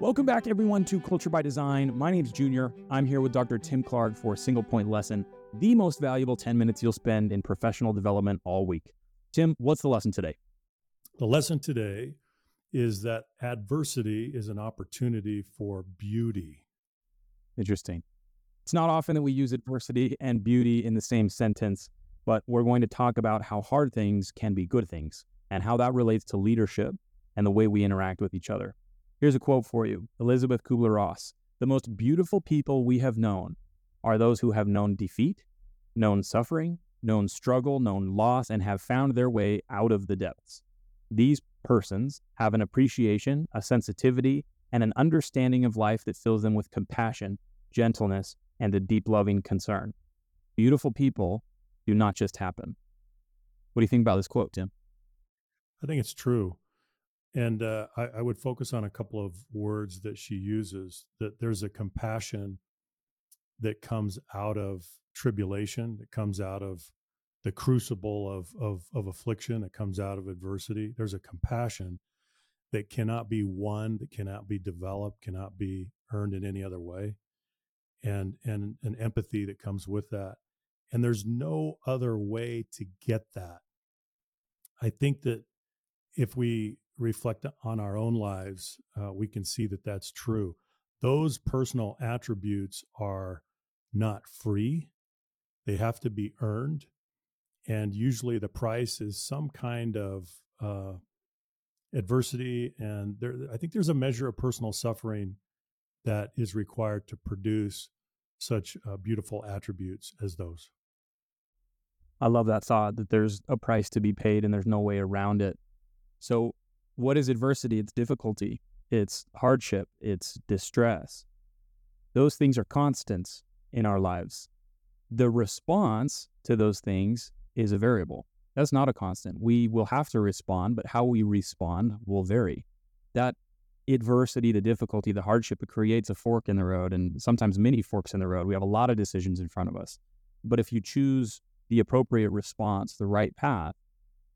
Welcome back, everyone, to Culture by Design. My name's Junior. I'm here with Dr. Tim Clark for a single point lesson, the most valuable 10 minutes you'll spend in professional development all week. Tim, what's the lesson today? The lesson today is that adversity is an opportunity for beauty. Interesting. It's not often that we use adversity and beauty in the same sentence, but we're going to talk about how hard things can be good things and how that relates to leadership and the way we interact with each other. Here's a quote for you. Elisabeth Kübler-Ross: the most beautiful people we have known are those who have known defeat, known suffering, known struggle, known loss, and have found their way out of the depths. These persons have an appreciation, a sensitivity, and an understanding of life that fills them with compassion, gentleness, and a deep loving concern. Beautiful people do not just happen. What do you think about this quote, Tim? I think it's true. And I would focus on a couple of words that she uses, that there's a compassion that comes out of tribulation, that comes out of the crucible of affliction, that comes out of adversity. There's a compassion that cannot be won, that cannot be developed, cannot be earned in any other way, and an empathy that comes with that. And there's no other way to get that. I think that if we reflect on our own lives, we can see that that's true. Those personal attributes are not free. They have to be earned. And usually the price is some kind of adversity. And I think there's a measure of personal suffering that is required to produce such beautiful attributes as those. I love that thought, that there's a price to be paid and there's no way around it. So what is adversity? It's difficulty. It's hardship. It's distress. Those things are constants in our lives. The response to those things is a variable. That's not a constant. We will have to respond, but how we respond will vary. That adversity, the difficulty, the hardship, it creates a fork in the road, and sometimes many forks in the road. We have a lot of decisions in front of us. But if you choose the appropriate response, the right path,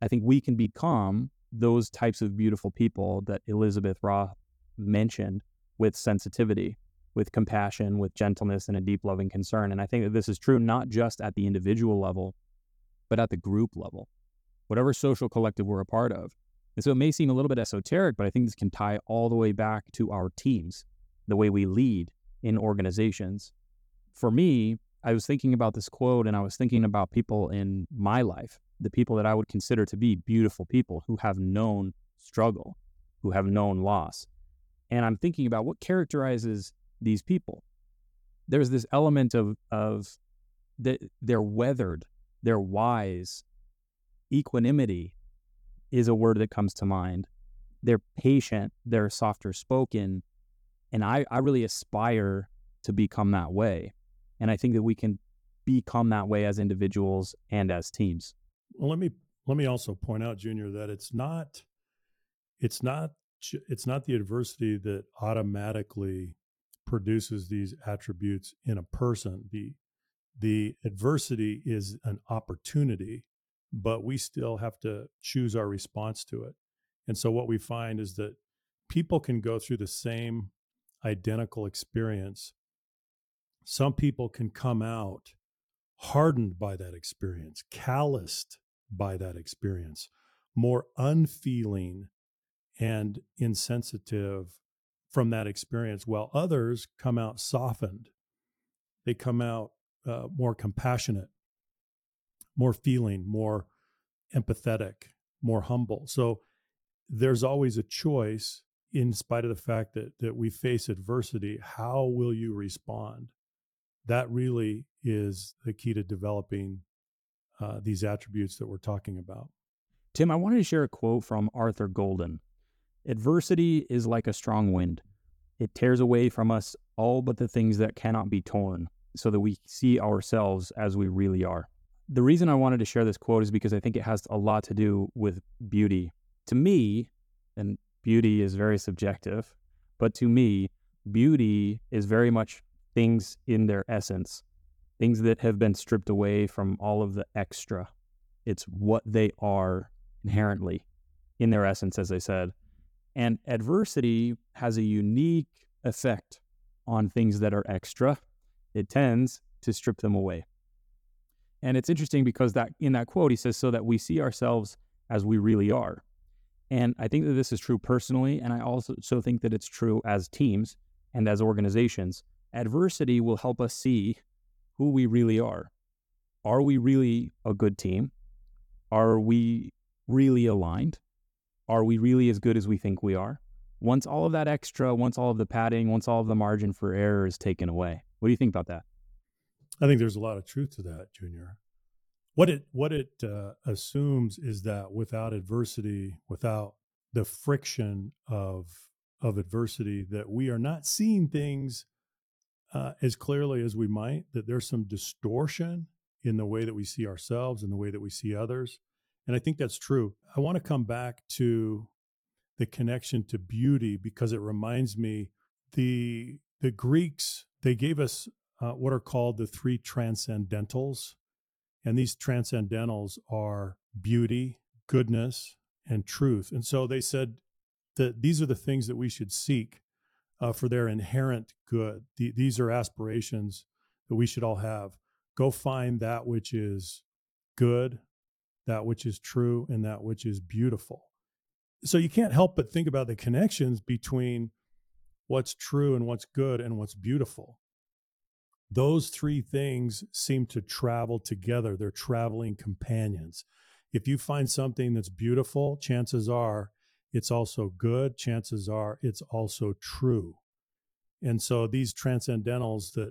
I think we can become those types of beautiful people that Elisabeth Roth mentioned, with sensitivity, with compassion, with gentleness, and a deep loving concern. And I think that this is true not just at the individual level, but at the group level, whatever social collective we're a part of. And so it may seem a little bit esoteric, but I think this can tie all the way back to our teams, the way we lead in organizations. For me, I was thinking about this quote and I was thinking about people in my life, the people that I would consider to be beautiful people who have known struggle, who have known loss. And I'm thinking about what characterizes these people. There's this element of they're weathered, they're wise. Equanimity is a word that comes to mind. They're patient, they're softer spoken. And I really aspire to become that way. And I think that we can become that way as individuals and as teams. Well, let me also point out, Junior, that it's not the adversity that automatically produces these attributes in a person. The adversity is an opportunity, but we still have to choose our response to it. And so what we find is that people can go through the same identical experience. Some people can come out hardened by that experience, calloused by that experience, more unfeeling and insensitive from that experience, while others come out softened. They come out more compassionate, more feeling, more empathetic, more humble. So there's always a choice, in spite of the fact that we face adversity. How will you respond? That really is the key to developing these attributes that we're talking about. Tim, I wanted to share a quote from Arthur Golden. Adversity is like a strong wind. It tears away from us all but the things that cannot be torn, so that we see ourselves as we really are. The reason I wanted to share this quote is because I think it has a lot to do with beauty. To me, and beauty is very subjective, but to me, beauty is very much things in their essence, things that have been stripped away from all of the extra. It's what they are inherently in their essence, as I said. And adversity has a unique effect on things that are extra. It tends to strip them away. And it's interesting because that in that quote, he says, so that we see ourselves as we really are. And I think that this is true personally. And I also think that it's true as teams and as organizations. Adversity will help us see who we really are. Are we really a good team? Are we really aligned? Are we really as good as we think we are? Once all of that extra, once all of the padding, once all of the margin for error is taken away. What do you think about that? I think there's a lot of truth to that, Junior. What it assumes is that without adversity, without the friction of adversity, that we are not seeing things as clearly as we might, that there's some distortion in the way that we see ourselves and the way that we see others. And I think that's true. I want to come back to the connection to beauty because it reminds me the Greeks, they gave us what are called the three transcendentals. And these transcendentals are beauty, goodness, and truth. And so they said that these are the things that we should seek for their inherent good. These are aspirations that we should all have. Go find that which is good, that which is true, and that which is beautiful. So you can't help but think about the connections between what's true and what's good and what's beautiful. Those three things seem to travel together. They're traveling companions. If you find something that's beautiful, chances are it's also good. Chances are it's also true. And so these transcendentals that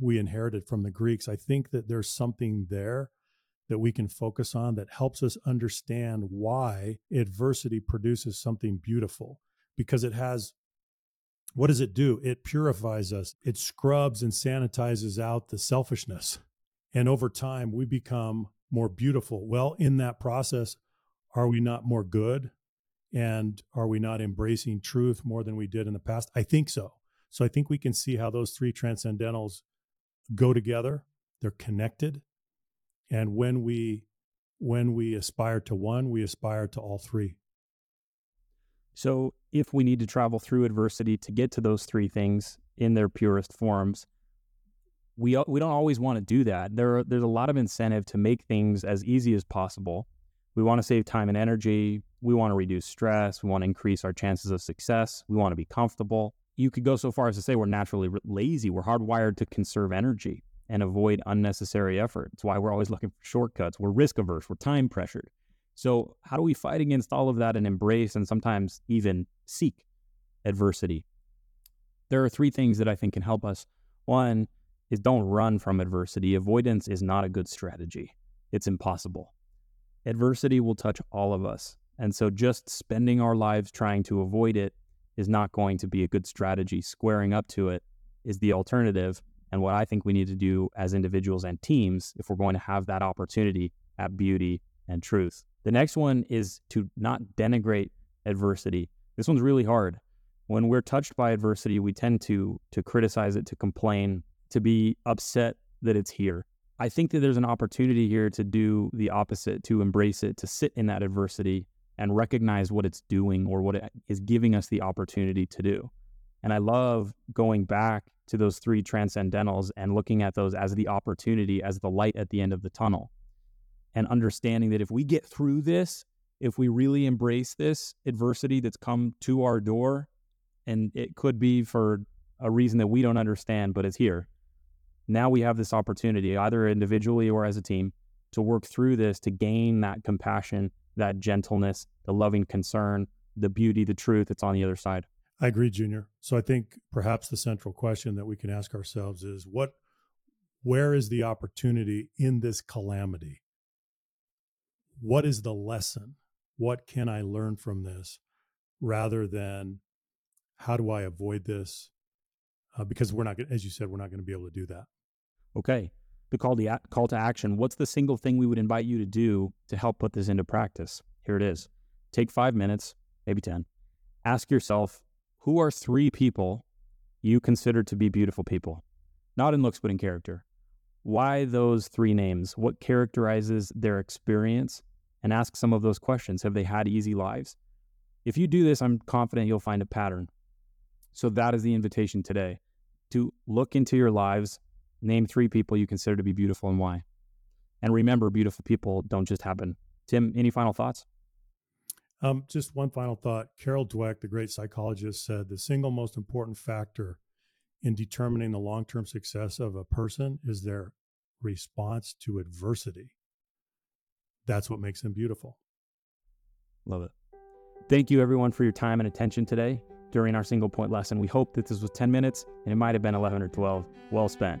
we inherited from the Greeks, I think that there's something there that we can focus on that helps us understand why adversity produces something beautiful. Because it has, what does it do? It purifies us. It scrubs and sanitizes out the selfishness. And over time, we become more beautiful. Well, in that process, are we not more good? And are we not embracing truth more than we did in the past? I think so. So I think we can see how those three transcendentals go together. They're connected. And when we aspire to one, we aspire to all three. So if we need to travel through adversity to get to those three things in their purest forms, we don't always want to do that. There's a lot of incentive to make things as easy as possible. We want to save time and energy. We want to reduce stress. We want to increase our chances of success. We want to be comfortable. You could go so far as to say we're naturally lazy. We're hardwired to conserve energy and avoid unnecessary effort. It's why we're always looking for shortcuts. We're risk averse. We're time pressured. So how do we fight against all of that and embrace and sometimes even seek adversity? There are three things that I think can help us. One is don't run from adversity. Avoidance is not a good strategy. It's impossible. Adversity will touch all of us. And so just spending our lives trying to avoid it is not going to be a good strategy. Squaring up to it is the alternative. And what I think we need to do as individuals and teams, if we're going to have that opportunity at beauty and truth. The next one is to not denigrate adversity. This one's really hard. When we're touched by adversity, we tend to criticize it, to complain, to be upset that it's here. I think that there's an opportunity here to do the opposite, to embrace it, to sit in that adversity and recognize what it's doing or what it is giving us the opportunity to do. And I love going back to those three transcendentals and looking at those as the opportunity, as the light at the end of the tunnel, and understanding that if we get through this, if we really embrace this adversity that's come to our door, and it could be for a reason that we don't understand, but it's here. Now we have this opportunity, either individually or as a team, to work through this, to gain that compassion, that gentleness, the loving concern, the beauty, the truth that's on the other side. I agree, Junior. So I think perhaps the central question that we can ask ourselves is where is the opportunity in this calamity? What is the lesson? What can I learn from this rather than how do I avoid this? Because we're not going to, as you said, we're not going to be able to do that. Okay. The call to action. What's the single thing we would invite you to do to help put this into practice? Here it is. Take 5 minutes, maybe 10. Ask yourself, who are three people you consider to be beautiful people? Not in looks, but in character. Why those three names? What characterizes their experience? And ask some of those questions. Have they had easy lives? If you do this, I'm confident you'll find a pattern. So that is the invitation today, to look into your lives, name 3 people you consider to be beautiful and why. And remember, beautiful people don't just happen. Tim, any final thoughts? Just one final thought. Carol Dweck, the great psychologist, said the single most important factor in determining the long-term success of a person is their response to adversity. That's what makes them beautiful. Love it. Thank you, everyone, for your time and attention today during our single point lesson. We hope that this was 10 minutes, and it might have been 11 or 12. Well spent.